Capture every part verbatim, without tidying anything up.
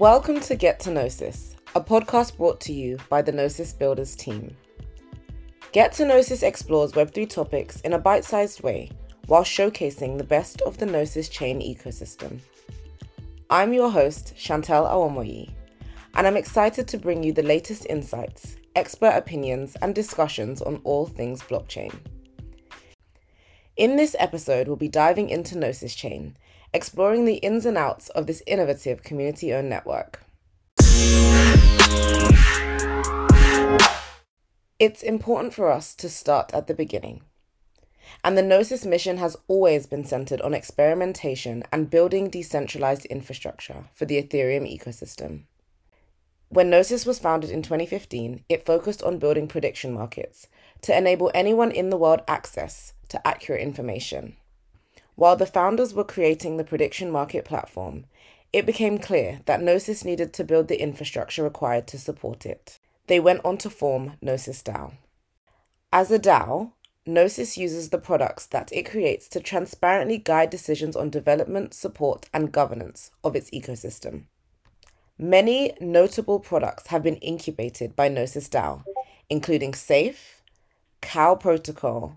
Welcome to Get to Gnosis, a podcast brought to you by the Gnosis Builders team. Get to Gnosis explores web three topics in a bite-sized way while showcasing the best of the Gnosis Chain ecosystem. I'm your host, Chantelle Awomoyi, and I'm excited to bring you the latest insights, expert opinions, and discussions on all things blockchain. In this episode, we'll be diving into Gnosis Chain, exploring the ins and outs of this innovative community-owned network. It's important for us to start at the beginning. And the Gnosis mission has always been centered on experimentation and building decentralized infrastructure for the Ethereum ecosystem. When Gnosis was founded in twenty fifteen, it focused on building prediction markets to enable anyone in the world access to accurate information. While the founders were creating the prediction market platform, it became clear that Gnosis needed to build the infrastructure required to support it. They went on to form Gnosis DAO. As a DAO, Gnosis uses the products that it creates to transparently guide decisions on development, support, and governance of its ecosystem. Many notable products have been incubated by Gnosis DAO, including SAFE, CoW Protocol,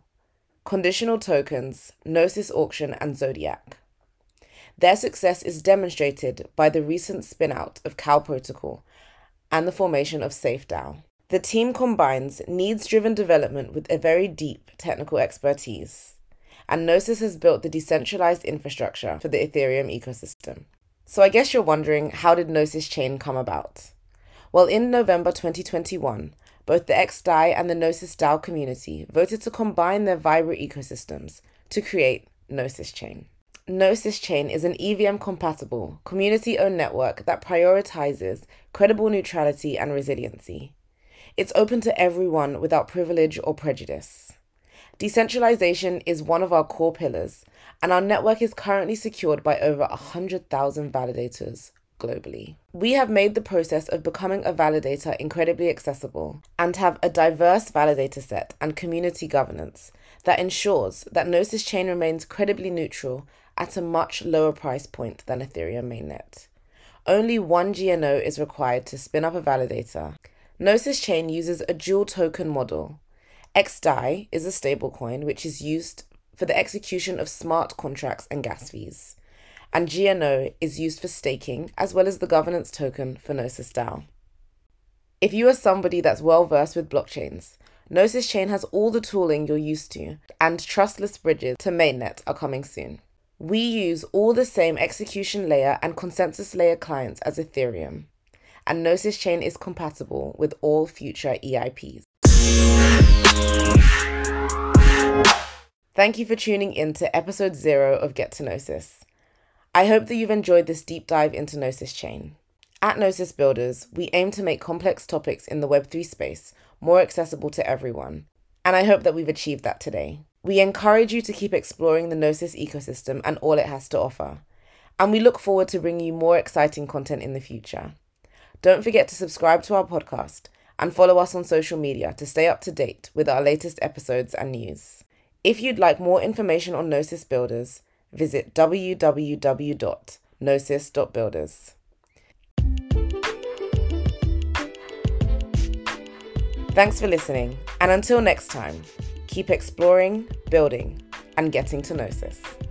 Conditional Tokens, Gnosis Auction, and Zodiac. Their success is demonstrated by the recent spin-out of CoW Protocol and the formation of SafeDAO. The team combines needs-driven development with a very deep technical expertise, and Gnosis has built the decentralized infrastructure for the Ethereum ecosystem. So I guess you're wondering, how did Gnosis Chain come about? Well, in November twenty twenty-one, both the xDAI and the Gnosis DAO community voted to combine their vibrant ecosystems to create Gnosis Chain. Gnosis Chain is an E V M-compatible, community-owned network that prioritizes credible neutrality and resiliency. It's open to everyone without privilege or prejudice. Decentralization is one of our core pillars, and our network is currently secured by over one hundred thousand validators globally. We have made the process of becoming a validator incredibly accessible and have a diverse validator set and community governance that ensures that Gnosis Chain remains credibly neutral at a much lower price point than Ethereum mainnet. Only one G N O is required to spin up a validator. Gnosis Chain uses a dual token model. xDAI is a stablecoin which is used for the execution of smart contracts and gas fees, and G N O is used for staking as well as the governance token for Gnosis DAO. If you are somebody that's well versed with blockchains, Gnosis Chain has all the tooling you're used to, and trustless bridges to mainnet are coming soon. We use all the same execution layer and consensus layer clients as Ethereum, and Gnosis Chain is compatible with all future E I Ps. Thank you for tuning in to episode zero of Get to Gnosis. I hope that you've enjoyed this deep dive into Gnosis Chain. At Gnosis Builders, we aim to make complex topics in the web three space more accessible to everyone, and I hope that we've achieved that today. We encourage you to keep exploring the Gnosis ecosystem and all it has to offer, and we look forward to bringing you more exciting content in the future. Don't forget to subscribe to our podcast and follow us on social media to stay up to date with our latest episodes and news. If you'd like more information on Gnosis Builders, visit w w w dot gnosis dot builders. Thanks for listening, and until next time, keep exploring, building, and getting to Gnosis.